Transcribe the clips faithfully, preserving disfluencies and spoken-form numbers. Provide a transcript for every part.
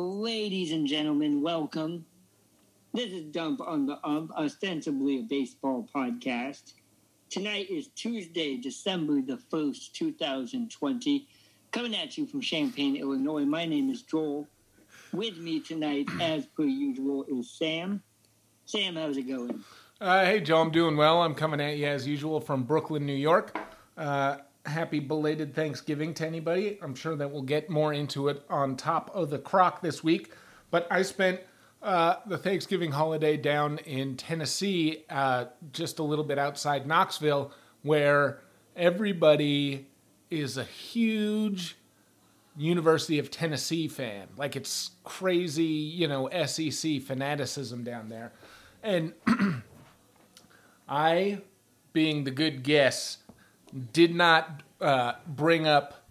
Ladies and gentlemen, welcome. This is Dump on the Ump, ostensibly a baseball podcast. Tonight is Tuesday, December the first, two thousand twenty. Coming at you from Champaign, Illinois. My name is Joel. With me tonight, as per usual, is Sam. Sam, how's it going? Uh, hey, Joe, I'm doing well. I'm coming at you, as usual, from Brooklyn, New York. Uh, happy belated Thanksgiving to anybody. I'm sure that we'll get more into it on top of the crock this week. But I spent uh, the Thanksgiving holiday down in Tennessee, uh, just a little bit outside Knoxville, where everybody is a huge University of Tennessee fan. Like, it's crazy, you know, S E C fanaticism down there. And I, being the good guess, did not uh, bring up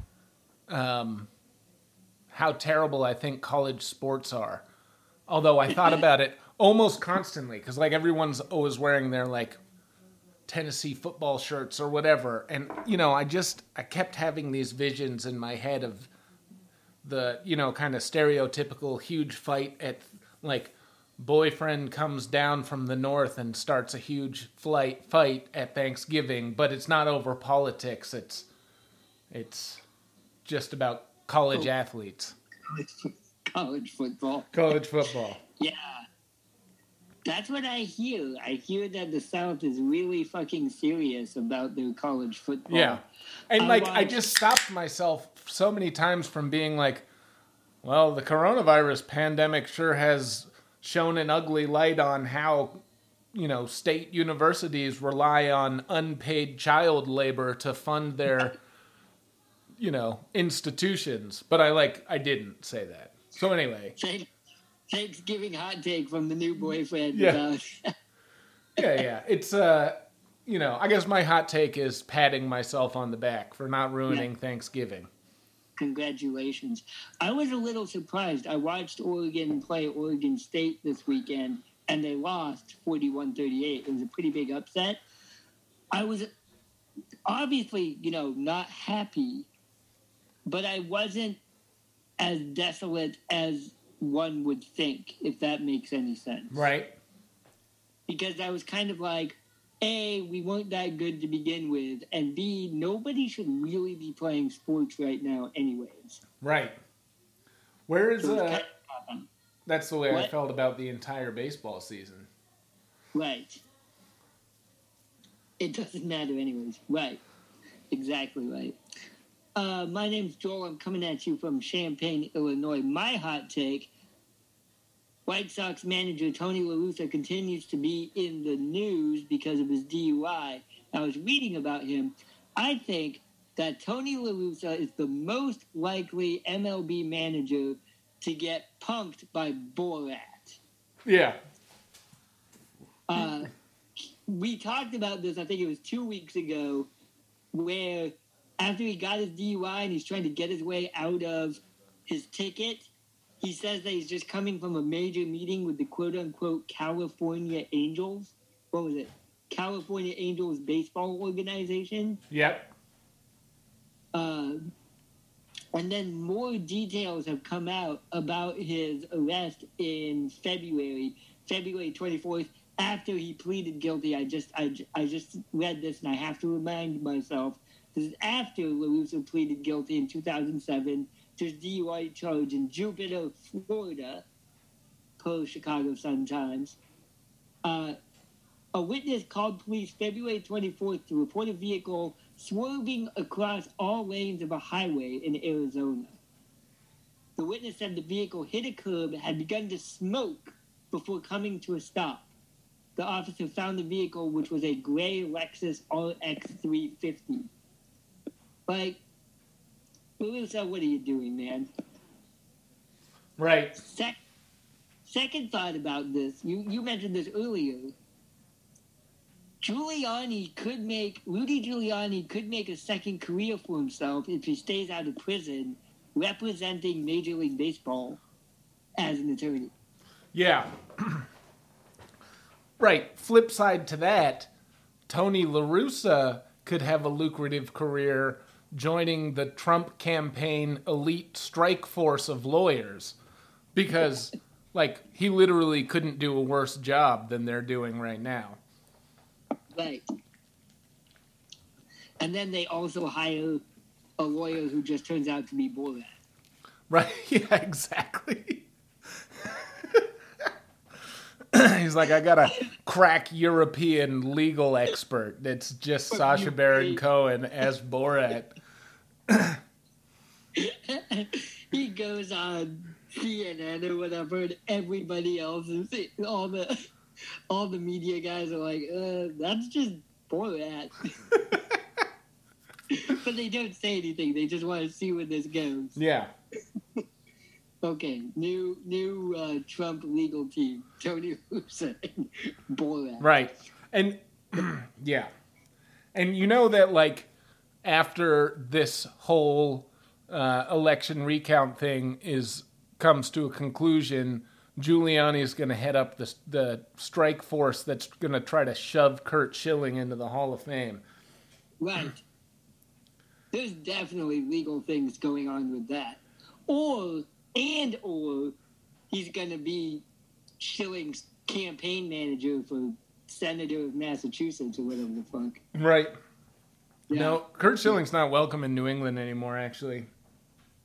um, how terrible I think college sports are. Although I thought about it almost constantly, because, like, everyone's always wearing their, like, Tennessee football shirts or whatever. And, you know, I just, I kept having these visions in my head of the, you know, kind of stereotypical huge fight at, like, boyfriend comes down from the north and starts a huge flight fight at Thanksgiving, but it's not over politics. It's it's just about college oh. athletes. College football. College football. Yeah. That's what I hear. I hear that the South is really fucking serious about their college football. Yeah. And, I like, watched... I just stopped myself so many times from being like, well, the coronavirus pandemic sure has shown an ugly light on how, you know, state universities rely on unpaid child labor to fund their, you know, institutions. But I, like, I didn't say that. So anyway. Thanksgiving hot take from the new boyfriend. Yeah, yeah, yeah. It's, uh, you know, I guess my hot take is patting myself on the back for not ruining yeah. Thanksgiving. Congratulations. I was a little surprised. I watched Oregon play Oregon State this weekend, and they lost forty-one thirty-eight. It was a pretty big upset. I was obviously, you know, not happy, but I wasn't as desolate as one would think, if that makes any sense. Right. Because I was kind of like, A, we weren't that good to begin with, and B, nobody should really be playing sports right now anyways. Right. Where is, so uh, kind of that's the way what? I felt about the entire baseball season. Right. It doesn't matter anyways. Right. Exactly right. Uh, my name's Joel. I'm coming at you from Champaign, Illinois. My hot take: White Sox manager Tony La Russa continues to be in the news because of his D U I. I was reading about him. I think that Tony La Russa is the most likely M L B manager to get punked by Borat. Yeah. Uh, we talked about this, I think it was two weeks ago, where after he got his D U I and he's trying to get his way out of his ticket, he says that he's just coming from a major meeting with the quote-unquote California Angels. What was it? California Angels Baseball Organization. Yep. Uh, and then more details have come out about his arrest in February, February twenty-fourth, after he pleaded guilty. I just, I, I just read this, and I have to remind myself, this is after La Russa pleaded guilty in two thousand seven. His D U I charge in Jupiter, Florida, per Chicago Sun-Times. Uh, a witness called police February twenty-fourth to report a vehicle swerving across all lanes of a highway in Arizona. The witness said the vehicle hit a curb, had begun to smoke before coming to a stop. The officer found the vehicle, which was a gray Lexus R X three fifty. Like, Melissa, what are you doing, man? Right. Sec- second thought about this, you, you mentioned this earlier. Giuliani could make, Rudy Giuliani could make a second career for himself if he stays out of prison representing Major League Baseball as an attorney. Yeah. Right. Flip side to that, Tony La Russa could have a lucrative career joining the Trump campaign elite strike force of lawyers. because like he literally couldn't do a worse job than they're doing right now. Right. And then they also hire a lawyer who just turns out to be Borat. Right. Yeah, exactly. He's like, I got a crack European legal expert that's just Sacha Baron Cohen as Borat. He goes on C N N or whatever, and everybody else, is, all the all the media guys are like, uh, that's just Borat. But they don't say anything. They just want to see where this goes. Yeah. Okay, new new uh, Trump legal team, Tony La Russa and Borat. Right, and yeah, and you know that like after this whole uh, election recount thing is comes to a conclusion, Giuliani is going to head up the the strike force that's going to try to shove Curt Schilling into the Hall of Fame. Right, there's definitely legal things going on with that, or. And or he's going to be Schilling's campaign manager for senator of Massachusetts or whatever the fuck. Right. Yeah. No, Curt Schilling's not welcome in New England anymore, actually.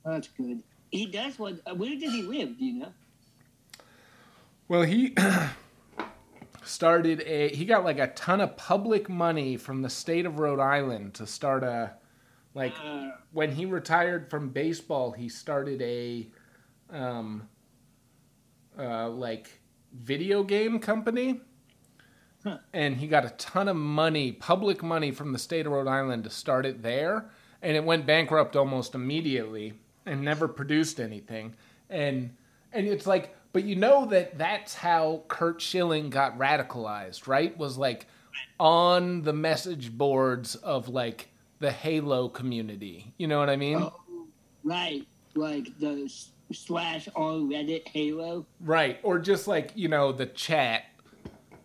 That's good. He does what... Where does he live, do you know? Well, he started a... He got like a ton of public money from the state of Rhode Island to start a... Like, uh, when he retired from baseball, he started a... um uh like video game company huh. and he got a ton of money, public money from the state of Rhode Island to start it there, and it went bankrupt almost immediately and never produced anything. And and it's like, but you know that that's how Curt Schilling got radicalized, right? Was like on the message boards of like the Halo community. You know what I mean? Oh, right. Like those slash all Reddit Halo, right? Or just like, you know, the chat,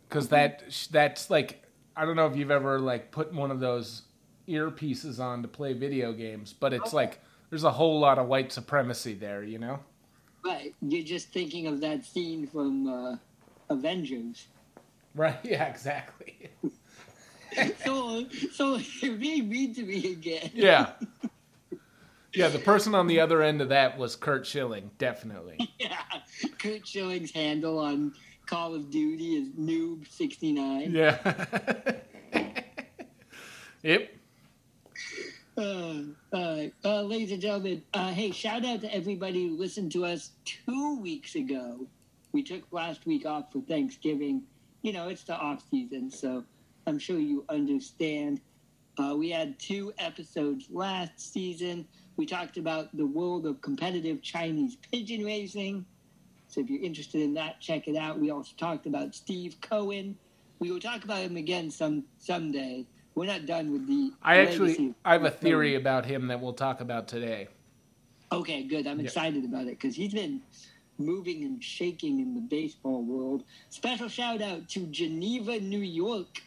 because that that's like, I don't know if you've ever like put one of those earpieces on to play video games, but it's okay. Like there's a whole lot of white supremacy there, you know? Right. You're just thinking of that scene from uh, Avengers, right? Yeah, exactly. so so it may mean to me again. Yeah. Yeah, the person on the other end of that was Curt Schilling, definitely. Yeah, Curt Schilling's handle on Call of Duty is noob sixty-nine. Yeah. Yep. Uh, uh, uh, ladies and gentlemen, uh, hey, shout out to everybody who listened to us two weeks ago. We took last week off for Thanksgiving. You know, it's the off season, so I'm sure you understand. Uh, we had two episodes last season. We talked about the world of competitive Chinese pigeon racing. So if you're interested in that, check it out. We also talked about Steve Cohen. We will talk about him again some someday. We're not done with the I actually, I have a theory Cohen. About him that we'll talk about today. Okay, good. I'm yep. excited about it because he's been moving and shaking in the baseball world. Special shout out to Geneva, New York,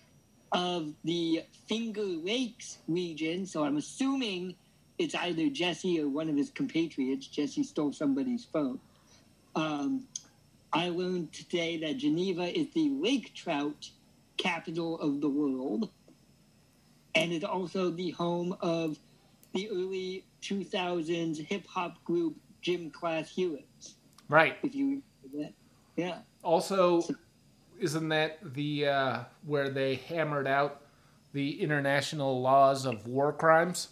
of the Finger Lakes region. So I'm assuming it's either Jesse or one of his compatriots. Jesse stole somebody's phone. Um, I learned today that Geneva is the lake trout capital of the world, and is also the home of the early two thousands hip-hop group Gym Class Heroes. Right. If you remember that. Yeah. Also... So- Isn't that the uh, where they hammered out the international laws of war crimes?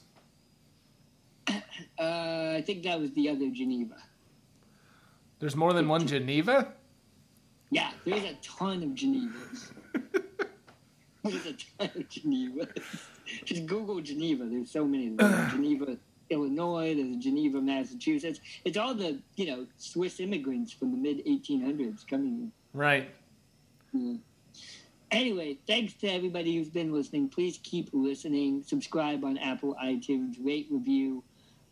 Uh, I think that was the other Geneva. There's more than one Geneva? Yeah, there's a ton of Genevas. There's a ton of Genevas. Just Google Geneva. There's so many. There's Geneva, Illinois. There's Geneva, Massachusetts. It's all the, you know, Swiss immigrants from the mid eighteen hundreds coming in. Right. Hmm. Anyway, thanks to everybody who's been listening. Please keep listening. Subscribe on Apple, iTunes, rate, review.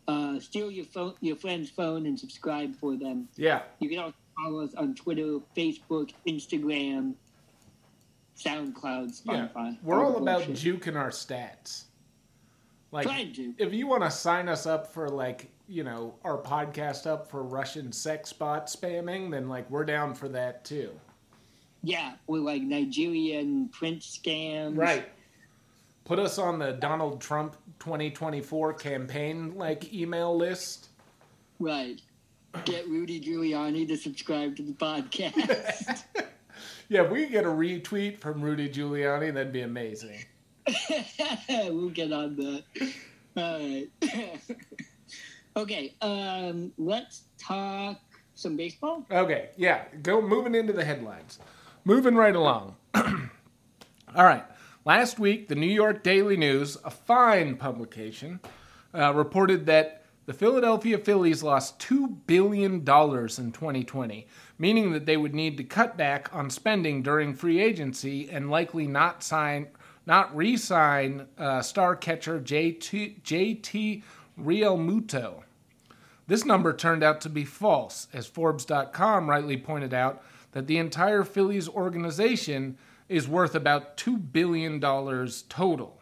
Uh, steal your phone, your friend's phone, and subscribe for them. Yeah. You can also follow us on Twitter, Facebook, Instagram, SoundCloud, Spotify. Yeah. We're all, all about juking our stats. Like, if you want to sign us up for like you know, our podcast up for Russian sex bot spamming, then like we're down for that too. Yeah, with like Nigerian prince scams. Right. Put us on the Donald Trump twenty twenty-four campaign like email list. Right. Get Rudy Giuliani to subscribe to the podcast. Yeah, if we could get a retweet from Rudy Giuliani, that'd be amazing. We'll get on that. All right. Okay, um, let's talk some baseball. Okay, yeah. Go moving into the headlines. Moving right along. All right. Last week, the New York Daily News, a fine publication, uh, reported that the Philadelphia Phillies lost two billion dollars in twenty twenty, meaning that they would need to cut back on spending during free agency and likely not sign, not re-sign uh, star catcher J T Realmuto. This number turned out to be false, as Forbes dot com rightly pointed out that the entire Phillies organization is worth about two billion dollars total.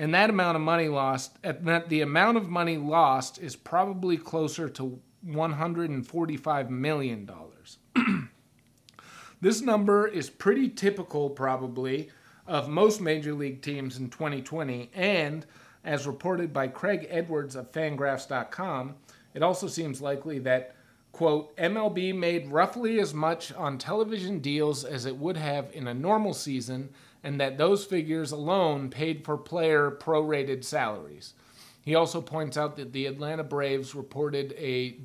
And that amount of money lost, the amount of money lost is probably closer to one hundred forty-five million dollars. This number is pretty typical, probably, of most Major League teams in twenty twenty, and as reported by Craig Edwards of Fangraphs dot com, it also seems likely that, quote, M L B made roughly as much on television deals as it would have in a normal season, and that those figures alone paid for player prorated salaries. He also points out that the Atlanta Braves reported a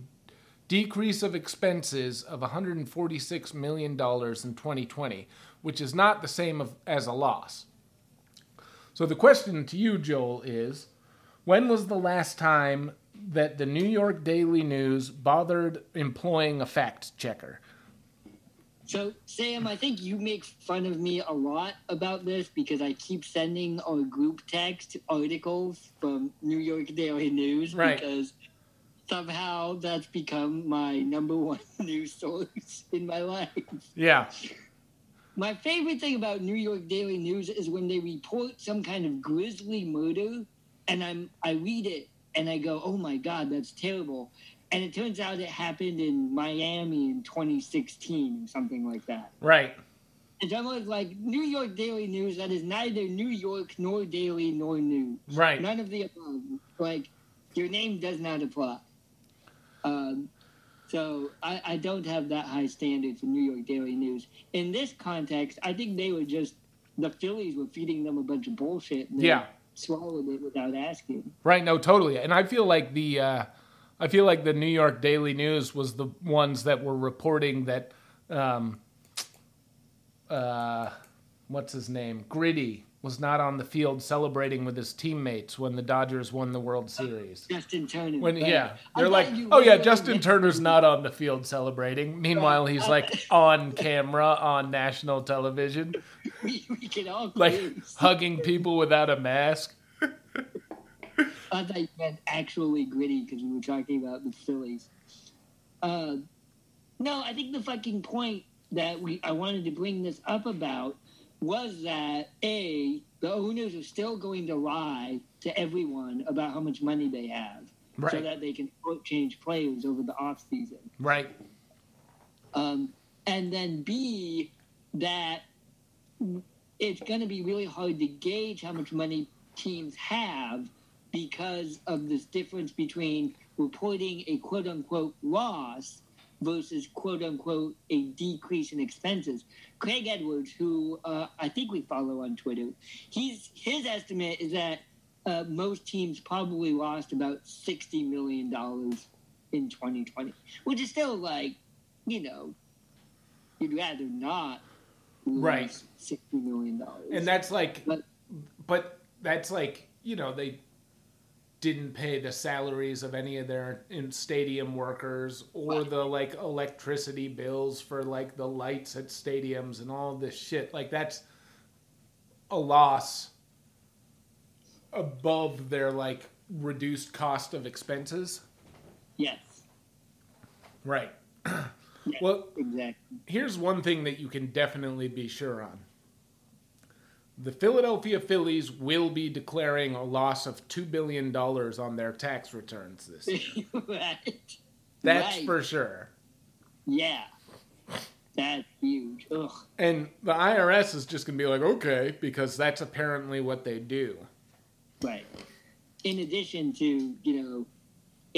decrease of expenses of one hundred forty-six million dollars in twenty twenty, which is not the same as a loss. So the question to you, Joel, is when was the last time that the New York Daily News bothered employing a fact checker? So, Sam, I think you make fun of me a lot about this because I keep sending our group text articles from New York Daily News, right, because somehow that's become my number one news source in my life. Yeah. My favorite thing about New York Daily News is when they report some kind of grisly murder, and I'm I read it, and I go, oh my God, that's terrible. And it turns out it happened in Miami in twenty sixteen, something like that. Right. And so I'm always like, New York Daily News, that is neither New York nor Daily nor News. Right. None of the above. Like, your name does not apply. Um, so I, I don't have that high standard for New York Daily News. In this context, I think they were just, the Phillies were feeding them a bunch of bullshit. And yeah. Swallowed it without asking. Right, no, totally. And I feel like the uh, I feel like the New York Daily News was the ones that were reporting that um, uh, what's his name? Gritty was not on the field celebrating with his teammates when the Dodgers won the World Series. Oh, Justin Turner. When, right. Yeah. They're like, oh yeah, Justin Turner's not on the field celebrating. Meanwhile, he's like on camera on national television. We, we can all like lose. Hugging people without a mask. I thought you meant actually Gritty because we were talking about the Phillies. Uh, no, I think the fucking point that we I wanted to bring this up about was that, A, the owners are still going to lie to everyone about how much money they have, right, so that they can change players over the offseason. Right. Um, and then, B, that it's going to be really hard to gauge how much money teams have because of this difference between reporting a quote-unquote loss versus, quote-unquote, a decrease in expenses. Craig Edwards, who uh, I think we follow on Twitter, he's his estimate is that uh, most teams probably lost about sixty million dollars in twenty twenty, which is still like, you know, you'd rather not lose, right, sixty million dollars. And that's like, but, but that's like, you know, they didn't pay the salaries of any of their stadium workers or right, the like electricity bills for like the lights at stadiums and all this shit. Like that's a loss above their like reduced cost of expenses. Yes. Right. Yes, well, exactly. Here's one thing that you can definitely be sure on. The Philadelphia Phillies will be declaring a loss of two billion dollars on their tax returns this year. Right. That's right. For sure. Yeah. That's huge. Ugh. And the I R S is just going to be like, okay, because that's apparently what they do. Right. In addition to, you know,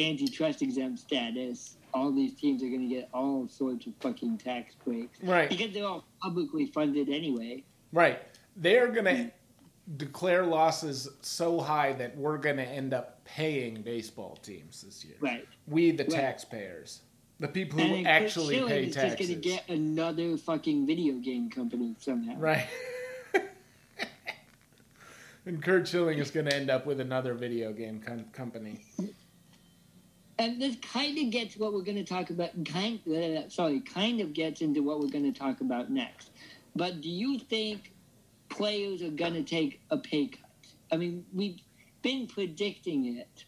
antitrust exempt status, all these teams are going to get all sorts of fucking tax breaks. Right. Because they're all publicly funded anyway. Right. They're going to declare losses so high that we're going to end up paying baseball teams this year. Right. We, the right. taxpayers. The people who and actually Curt pay is taxes. Just going to get another fucking video game company somehow. Right. And Curt Schilling is going to end up with another video game com- company. And this kind of gets what we're going to talk about. Kind uh, sorry, kind of gets into what we're going to talk about next. But do you think players are going to take a pay cut? I mean, we've been predicting it.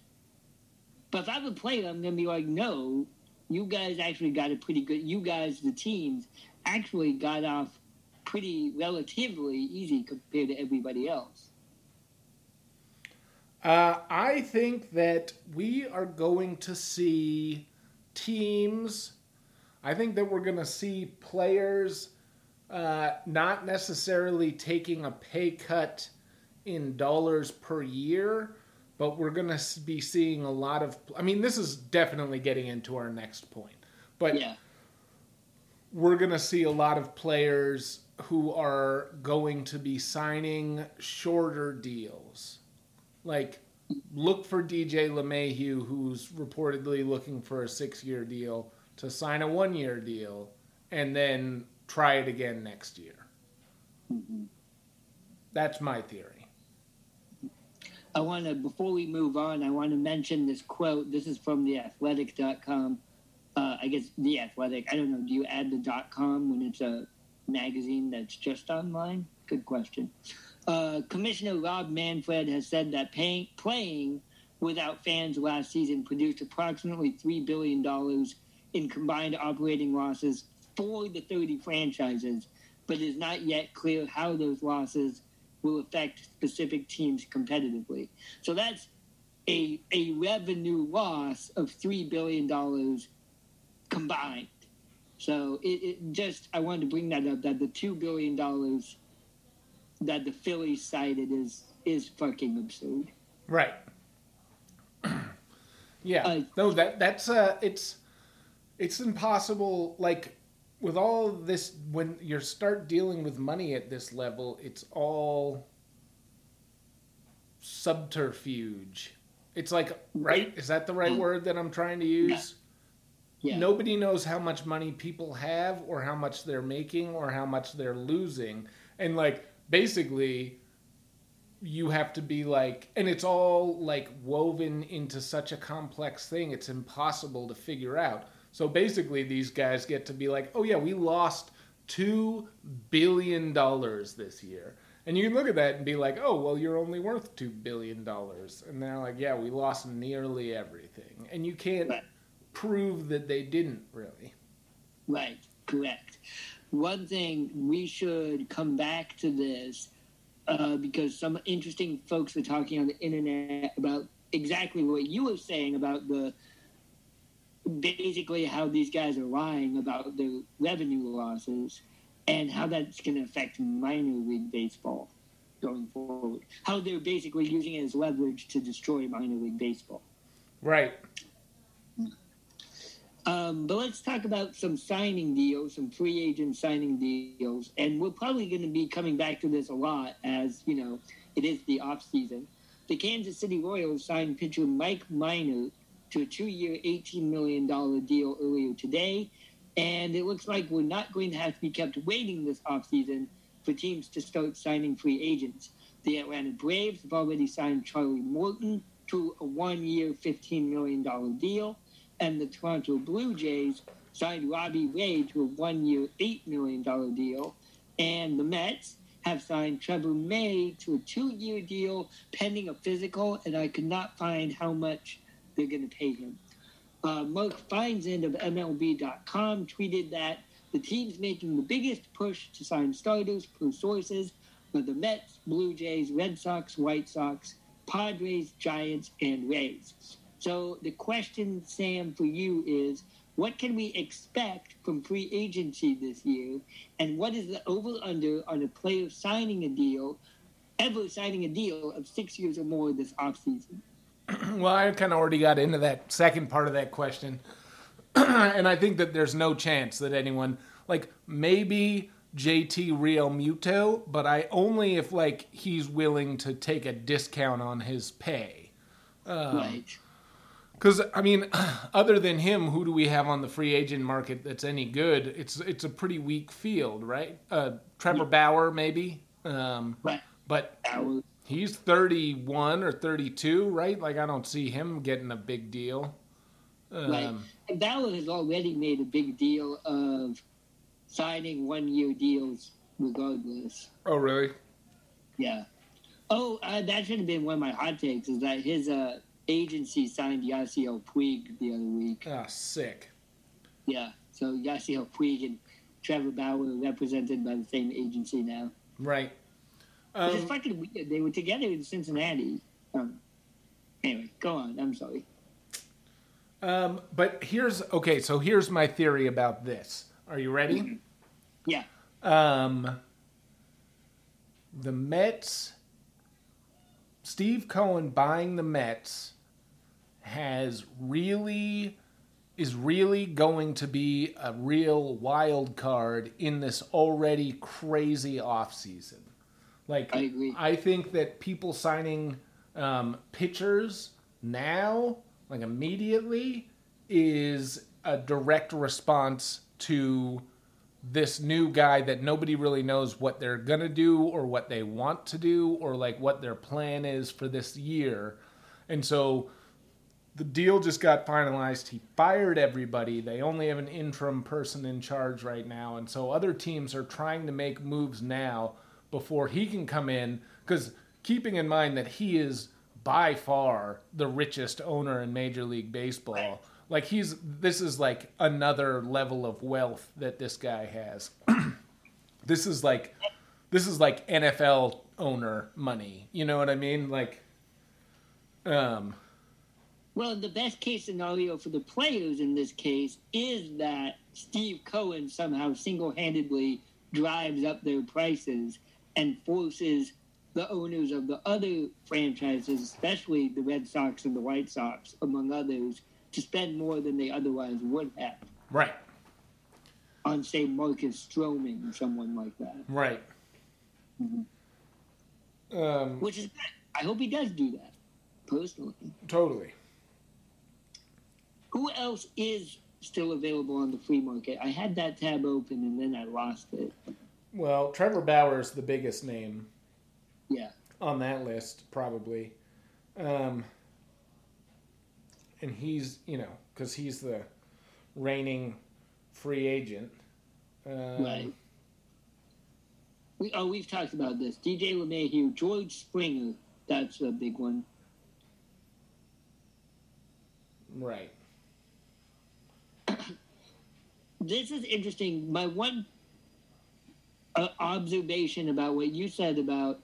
But if I'm a player, I'm going to be like, no. You guys actually got a pretty good... You guys, the teams, actually got off pretty relatively easy compared to everybody else. Uh, I think that we are going to see teams... I think that we're going to see players uh, not necessarily taking a pay cut in dollars per year... But we're going to be seeing a lot of... I mean, this is definitely getting into our next point. But yeah. We're going to see a lot of players who are going to be signing shorter deals. Like, look for D J LeMahieu, who's reportedly looking for a six-year deal, to sign a one-year deal, and then try it again next year. Mm-hmm. That's my theory. I want to, before we move on, I want to mention this quote. This is from the athletic dot com. Uh, I guess The Athletic. I don't know. Do you add the .com when it's a magazine that's just online? Good question. Uh, Commissioner Rob Manfred has said that pay, playing without fans last season produced approximately three billion dollars in combined operating losses for the thirty franchises, but it is not yet clear how those losses will affect specific teams competitively. So that's a a revenue loss of three billion dollars combined. So it, it just, I wanted to bring that up, that the two billion dollars that the Phillies cited is is fucking absurd. Right. Yeah. Uh, no, that that's, uh, it's, it's impossible, like, with all this, when you start dealing with money at this level, it's all subterfuge. It's like, right? Is that the right word that I'm trying to use? Yeah. Yeah. Nobody knows how much money people have or how much they're making or how much they're losing. And, like, basically, you have to be like, and it's all, like, woven into such a complex thing, it's impossible to figure out. So basically, these guys get to be like, oh, yeah, we lost two billion dollars this year. And you can look at that and be like, oh, well, you're only worth two billion dollars. And they're like, yeah, we lost nearly everything. And you can't right. prove that they didn't, really. Right, correct. One thing, we should come back to this uh, because some interesting folks were talking on the internet about exactly what you were saying about the basically how these guys are lying about their revenue losses and how that's going to affect minor league baseball going forward. How they're basically using it as leverage to destroy minor league baseball. Right. Um, but let's talk about some signing deals, some free agent signing deals. And we're probably going to be coming back to this a lot as, you know, it is the offseason. The Kansas City Royals signed pitcher Mike Minor to a two-year, eighteen million dollars deal earlier today. And it looks like we're not going to have to be kept waiting this offseason for teams to start signing free agents. The Atlanta Braves have already signed Charlie Morton to a one-year, fifteen million dollars deal. And the Toronto Blue Jays signed Robbie Ray to a one-year, eight million dollars deal. And the Mets have signed Trevor May to a two-year deal pending a physical, and I could not find how much they're going to pay him. Uh, Mark Feinsand of M L B dot com tweeted that the teams making the biggest push to sign starters, per sources, for the Mets, Blue Jays, Red Sox, White Sox, Padres, Giants, and Rays. So the question, Sam, for you is, what can we expect from free agency this year? And what is the over-under on a player signing a deal, ever signing a deal of six years or more this offseason? Well, I kind of already got into that second part of that question. And I think that there's no chance that anyone, like maybe J T Realmuto, but I only if like he's willing to take a discount on his pay. Um, right. Because, I mean, other than him, who do we have on the free agent market that's any good? It's it's a pretty weak field, right? Uh, Trevor yeah. Bauer, maybe. Um, right. But he's thirty-one or thirty-two, right? Like, I don't see him getting a big deal. Um, right. And Bauer has already made a big deal of signing one-year deals regardless. Oh, really? Yeah. Oh, uh, that should have been one of my hot takes, is that his... Uh, agency signed Yasiel Puig the other week. Oh, sick. Yeah, so Yasiel Puig and Trevor Bauer are represented by the same agency now. Right. Um, Which is fucking weird. They were together in Cincinnati. Um, anyway, go on. I'm sorry. Um, but here's, okay, so here's my theory about this. Are you ready? Mm-hmm. Yeah. Um, the Mets... Steve Cohen buying the Mets has really is really going to be a real wild card in this already crazy offseason. Like I agree. I think that people signing um, pitchers now, like immediately, is a direct response to this new guy that nobody really knows what they're going to do or what they want to do or like what their plan is for this year. And so the deal just got finalized. He fired everybody. They only have an interim person in charge right now. And so other teams are trying to make moves now before he can come in, because keeping in mind that he is by far the richest owner in Major League Baseball. Like he's, this is like another level of wealth that this guy has. This is like, this is like N F L owner money. You know what I mean? Like, um. Well, the best case scenario for the players in this case is that Steve Cohen somehow single-handedly drives up their prices and forces the owners of the other franchises, especially the Red Sox and the White Sox, among others, to spend more than they otherwise would have. Right. On, say, Marcus Stroman or someone like that. Right. Mm-hmm. Um, Which is, I hope he does do that, personally. Totally. Who else is still available on the free market? I had that tab open and then I lost it. Well, Trevor Bauer is the biggest name. Yeah. On that list, probably. Um... And he's, you know, because he's the reigning free agent. Um, right. We, oh, we've talked about this. D J LeMahieu, George Springer, that's a big one. Right. This is interesting. My one uh, observation about what you said about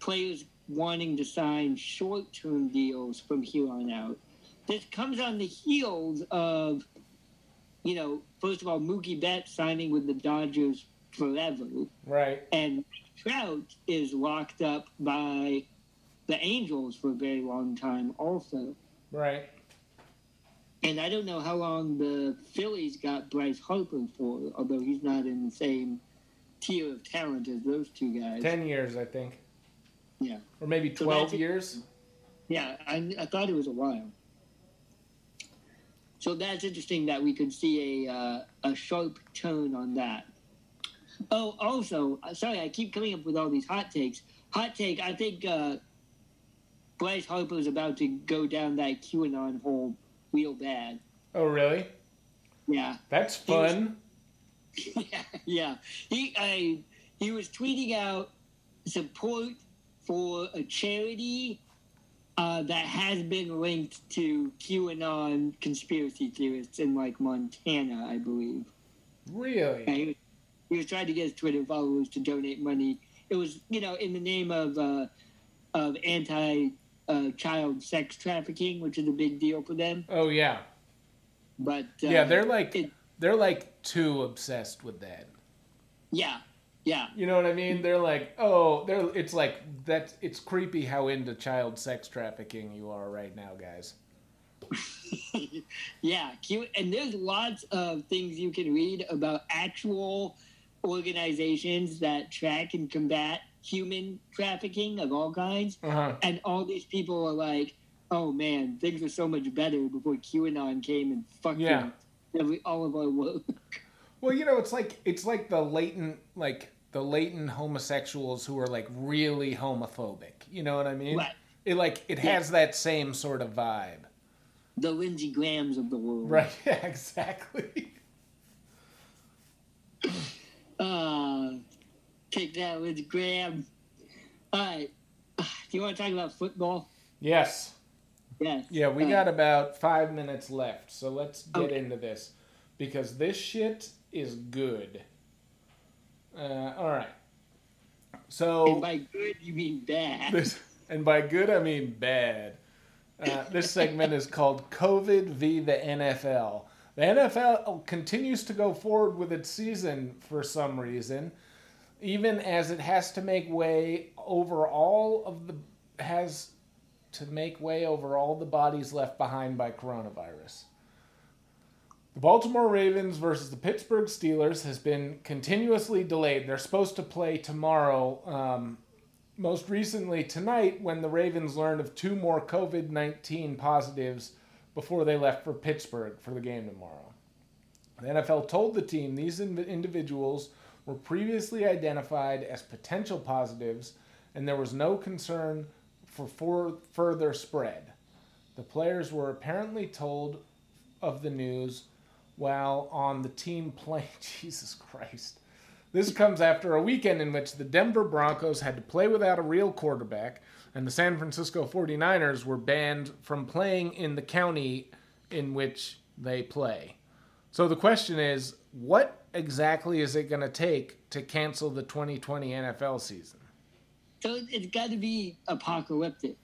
players wanting to sign short-term deals from here on out. This comes on the heels of, you know, first of all, Mookie Betts signing with the Dodgers forever. Right. And Mike Trout is locked up by the Angels for a very long time also. Right. And I don't know how long the Phillies got Bryce Harper for, although he's not in the same tier of talent as those two guys. Ten years, I think. Yeah. Or maybe twelve so years? Yeah, I, I thought it was a while. So that's interesting that we could see a uh, a sharp turn on that. Oh, also, sorry, I keep coming up with all these hot takes. Hot take, I think uh, Bryce Harper is about to go down that QAnon hole real bad. Oh, really? Yeah. That's fun. He was, yeah, yeah. He, I, he was tweeting out support for a charity Uh, that has been linked to QAnon conspiracy theorists in, like, Montana, I believe. Really? He was, he was trying to get his Twitter followers to donate money it was, you know, in the name of uh, of anti uh, child sex trafficking, which is a big deal for them. Oh yeah, but uh, yeah, they're like it, they're like too obsessed with that. Yeah, yeah. You know what I mean? They're like, oh, they're it's like that's it's creepy how into child sex trafficking you are right now, guys. Yeah, cute. And there's lots of things you can read about actual organizations that track and combat human trafficking of all kinds. Uh-huh. And all these people are like, oh man, things were so much better before QAnon came and fucked yeah. every, all of our work. Well, you know, it's like it's like the latent like the latent homosexuals who are like really homophobic. You know what I mean? Right. It like it yeah. has that same sort of vibe. The Lindsey Grahams of the world. Right, yeah, exactly. uh, take that, Lindsey Graham. All right. Do you want to talk about football? Yes. Yes. Yeah, we uh, got about five minutes left, so let's get okay. into this. Because this shit is good. Uh, all right. So, and by good, you mean bad. This, and by good, I mean bad. Uh, this segment is called COVID v. the N F L. The N F L continues to go forward with its season for some reason, even as it has to make way over all of the has to make way over all the bodies left behind by coronavirus. The Baltimore Ravens versus the Pittsburgh Steelers has been continuously delayed. They're supposed to play tomorrow. Um, Most recently tonight when the Ravens learned of two more COVID nineteen positives before they left for Pittsburgh for the game tomorrow. The N F L told the team these individuals were previously identified as potential positives and there was no concern for, for further spread. The players were apparently told of the news while on the team plane. Jesus Christ. This comes after a weekend in which the Denver Broncos had to play without a real quarterback, and the San Francisco forty-niners were banned from playing in the county in which they play. So the question is, what exactly is it going to take to cancel the twenty twenty N F L season? So it's got to be apocalyptic,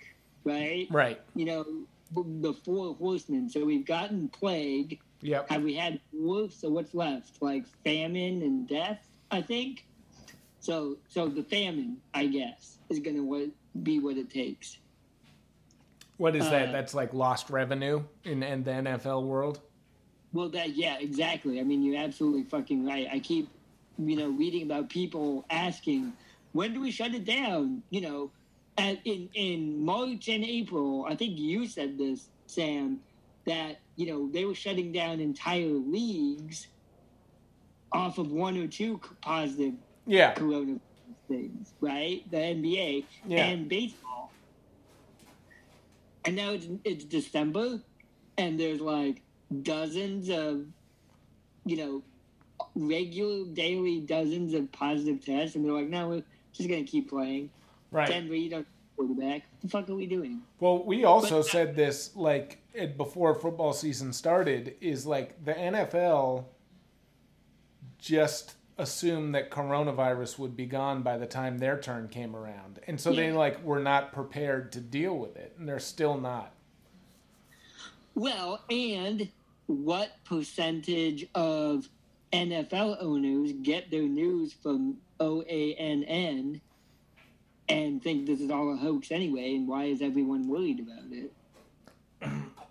right? Right. You know, the four horsemen. So we've gotten plague. Yep. Have we had wolves? So what's left? Like famine and death? I think so. So the famine, I guess, is going to be what it takes. What is that? Uh, That's like lost revenue in, in the N F L world. Well, that yeah, exactly. I mean, you're absolutely fucking right. I keep, you know, reading about people asking, when do we shut it down? You know, at, in in March and April. I think you said this, Sam, that you know they were shutting down entire leagues off of one or two positive yeah. coronavirus things, right? The N B A yeah. and baseball. And now it's, it's December, and there's like dozens of, you know, regular, daily dozens of positive tests, and they're like, no, we're just going to keep playing. Right. Denver, you don't quarterback. What the fuck are we doing? Well, we also but, said this, like, before football season started, is like the N F L... just assume that coronavirus would be gone by the time their turn came around. And so yeah. they like were not prepared to deal with it, and they're still not. Well, and what percentage of N F L owners get their news from O A N N and think this is all a hoax anyway, and why is everyone worried about it?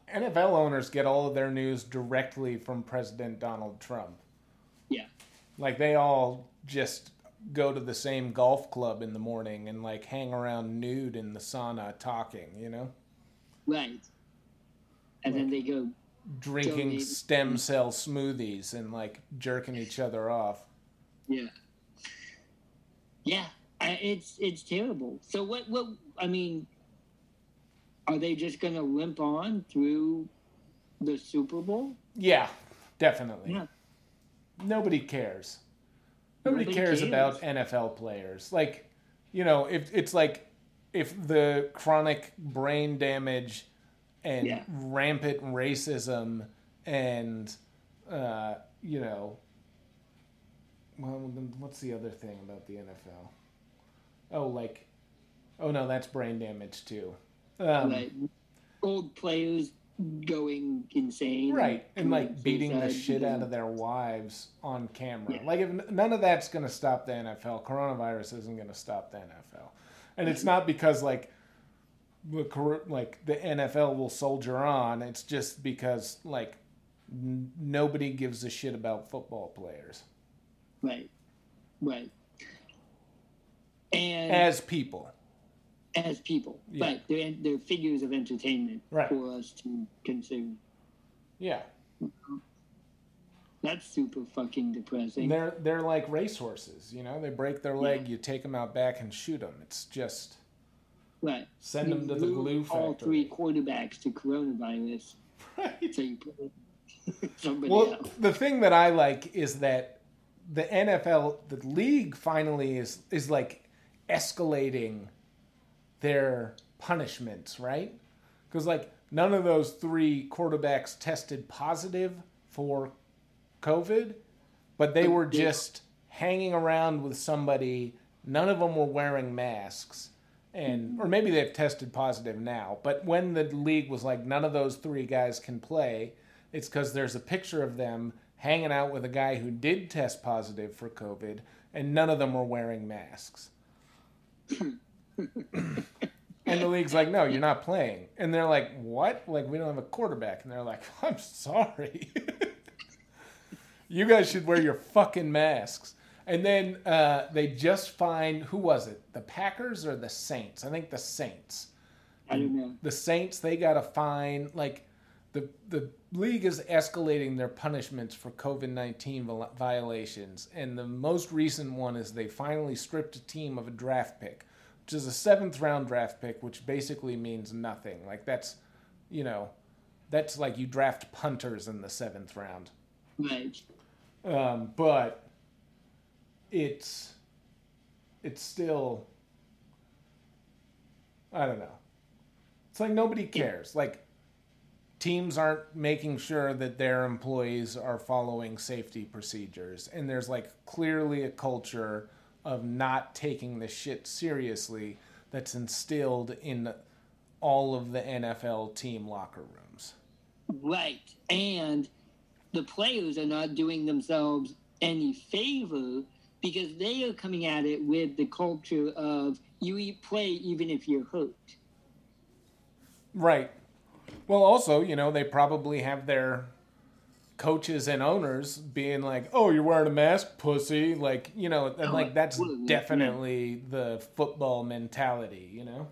N F L owners get all of their news directly from President Donald Trump. Yeah. Like, they all just go to the same golf club in the morning and, like, hang around nude in the sauna talking, you know? Right. And like then they go... drinking donate. stem cell smoothies and, like, jerking each other off. Yeah. Yeah. I, it's it's terrible. So what, what... I mean, are they just going to limp on through the Super Bowl? Yeah, definitely. Yeah. Nobody cares. Nobody, Nobody cares, cares about N F L players. Like, you know, if it's like if the chronic brain damage and yeah. rampant racism and, uh, you know, well, what's the other thing about the N F L? oh, like, oh no, that's brain damage too. Um, right. Old players going insane. Right. And like beating the shit out of their wives on camera. Yeah. Like, if none of that's going to stop the N F L. Coronavirus isn't going to stop the N F L. And it's not because like the, like the N F L will soldier on. It's just because like n- nobody gives a shit about football players. Right. Right. And as people. As people. Yeah. Right. They're, they're figures of entertainment right. for us to consume. Yeah. That's super fucking depressing. They're they're like racehorses, you know? They break their leg, yeah. you take them out back and shoot them. It's just... Right. Send you them to the glue factory. All three quarterbacks to coronavirus. Right. So you put somebody well, else. The thing that I like is that the N F L, the league finally is is like escalating their punishments, right? Because like none of those three quarterbacks tested positive for COVID, but they were just hanging around with somebody. None of them were wearing masks. And or maybe they've tested positive now, but when the league was like none of those three guys can play, it's because there's a picture of them hanging out with a guy who did test positive for COVID, and none of them were wearing masks. And the league's like, no, you're not playing. And they're like, what? Like, we don't have a quarterback. And they're like, I'm sorry. You guys should wear your fucking masks. And then uh, they just fined, who was it? The Packers or the Saints? I think the Saints. I don't know. The Saints, they got a fine, like... The the league is escalating their punishments for COVID nineteen violations, and the most recent one is they finally stripped a team of a draft pick, which is a seventh round draft pick, which basically means nothing. Like, that's, you know, that's like you draft punters in the seventh round. Right. Um, but it's, it's still, I don't know. It's like nobody cares. Like... Teams aren't making sure that their employees are following safety procedures. And there's like clearly a culture of not taking this shit seriously that's instilled in all of the N F L team locker rooms. Right. And the players are not doing themselves any favor because they are coming at it with the culture of you play even if you're hurt. Right. Well, also, you know, they probably have their coaches and owners being like, oh, you're wearing a mask, pussy. Like, you know, and like that's definitely the football mentality, you know?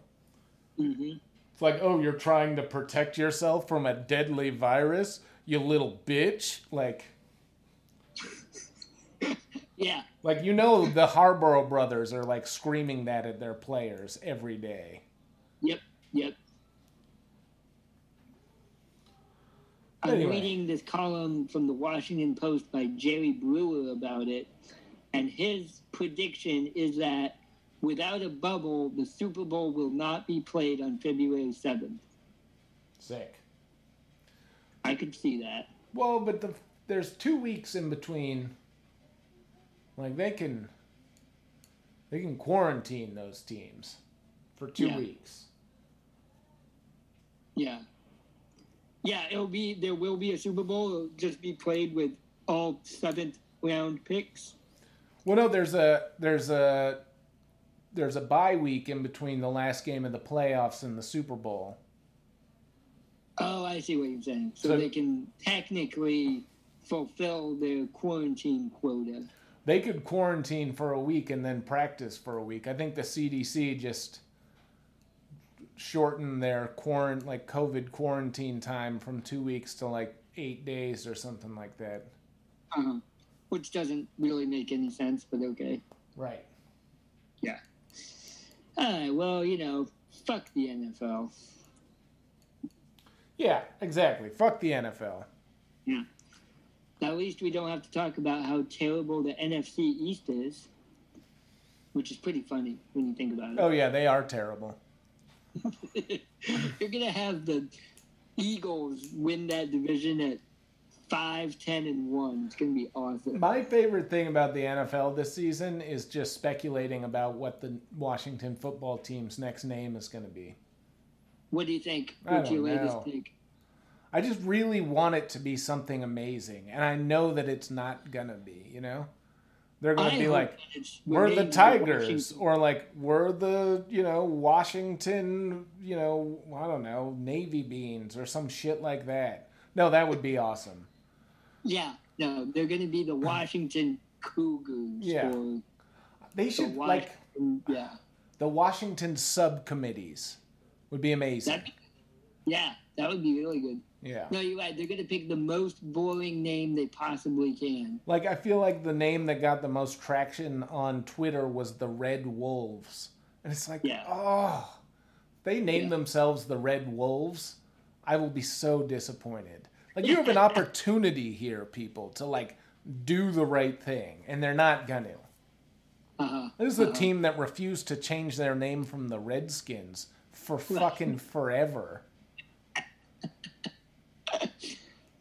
Mm-hmm. It's like, oh, you're trying to protect yourself from a deadly virus, you little bitch. Like, yeah. Like, you know, the Harborough brothers are like screaming that at their players every day. Yep, yep. I'm anyway. reading this column from the Washington Post by Jerry Brewer about it, and his prediction is that without a bubble, the Super Bowl will not be played on February seventh. Sick. I could see that. Well, but the, there's two weeks in between. Like, they can, they can quarantine those teams for two yeah. weeks. Yeah. Yeah, it'll be there will be a Super Bowl. It'll just be played with all seventh round picks. Well, no, there's a there's a there's a bye week in between the last game of the playoffs and the Super Bowl. Oh, I see what you're saying. So, so they can technically fulfill their quarantine quota. They could quarantine for a week and then practice for a week. I think the C D C just shorten their quarant like COVID quarantine time from two weeks to like eight days or something like that. Uh-huh. Which doesn't really make any sense, but okay. Right. Yeah. All right. Well, you know, fuck the N F L. Yeah, exactly. Fuck the N F L. Yeah. At least we don't have to talk about how terrible the N F C East is, which is pretty funny when you think about it. Oh yeah, they are terrible. You're going to have the Eagles win that division at five, ten, and one. It's going to be awesome. My favorite thing about the N F L this season is just speculating about what the Washington football team's next name is going to be. What do you think? What's your latest pick? I just really want it to be something amazing, and I know that it's not going to be, you know? They're going to be like, we're the Tigers, or like, we're the, you know, Washington, you know, I don't know, Navy Beans, or some shit like that. No, that would be awesome. Yeah, no, they're going to be the Washington Cougars. Yeah. Or they should, the like, yeah. The Washington subcommittees would be amazing. That'd be, yeah, that would be really good. Yeah. No, you're right. They're going to pick the most boring name they possibly can. Like, I feel like the name that got the most traction on Twitter was the Red Wolves. And it's like, yeah. oh, if they name yeah. themselves the Red Wolves, I will be so disappointed. Like, you have an opportunity here, people, to, like, do the right thing. And they're not going to. Uh-huh. This is uh-huh. a team that refused to change their name from the Redskins for fucking forever.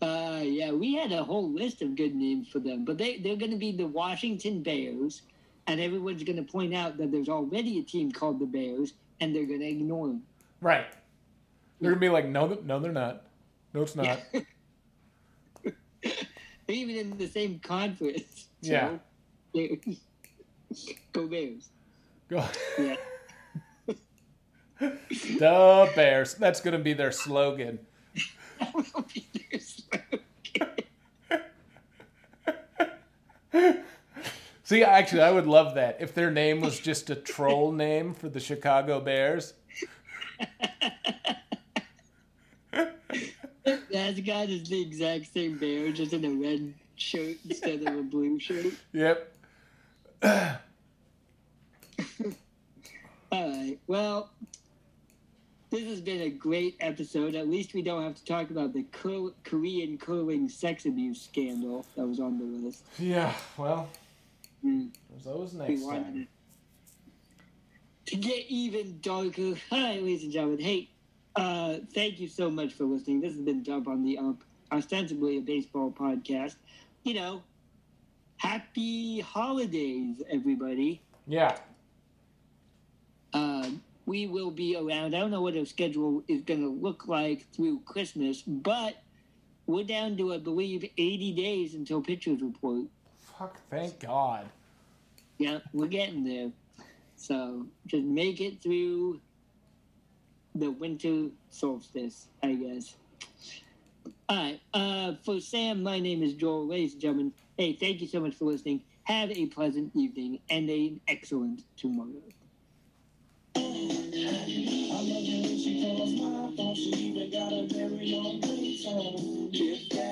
Uh, yeah, we had a whole list of good names for them, but they, they're going to be the Washington Bears, and everyone's going to point out that there's already a team called the Bears, and they're going to ignore them. Right. They're going to be like, no, no, they're not. No, it's not. They're even in the same conference. So yeah. Bears. Go Bears. Go. Yeah. The Bears. That's going to be their slogan. That will be their slogan. See, actually, I would love that if their name was just a troll name for the Chicago Bears. That guy is the exact same bear, just in a red shirt instead of a blue shirt. Yep. All right. Well, this has been a great episode. At least we don't have to talk about the cur- Korean curling sex abuse scandal that was on the list. Yeah, well, mm. there's always next we time. To get even darker, hi, ladies and gentlemen. Hey, uh, thank you so much for listening. This has been Dump on the Ump, ostensibly a baseball podcast. You know, happy holidays, everybody. Yeah. Um. Uh, We will be around. I don't know what our schedule is going to look like through Christmas, but we're down to, I believe, eighty days until pitchers report. Fuck, thank God. Yeah, we're getting there. So just make it through the winter solstice, I guess. All right. Uh, for Sam, my name is Joel. Ladies and gentlemen, hey, thank you so much for listening. Have a pleasant evening and an excellent tomorrow. I love the way she tells my thoughts. She even got a very own breakdown.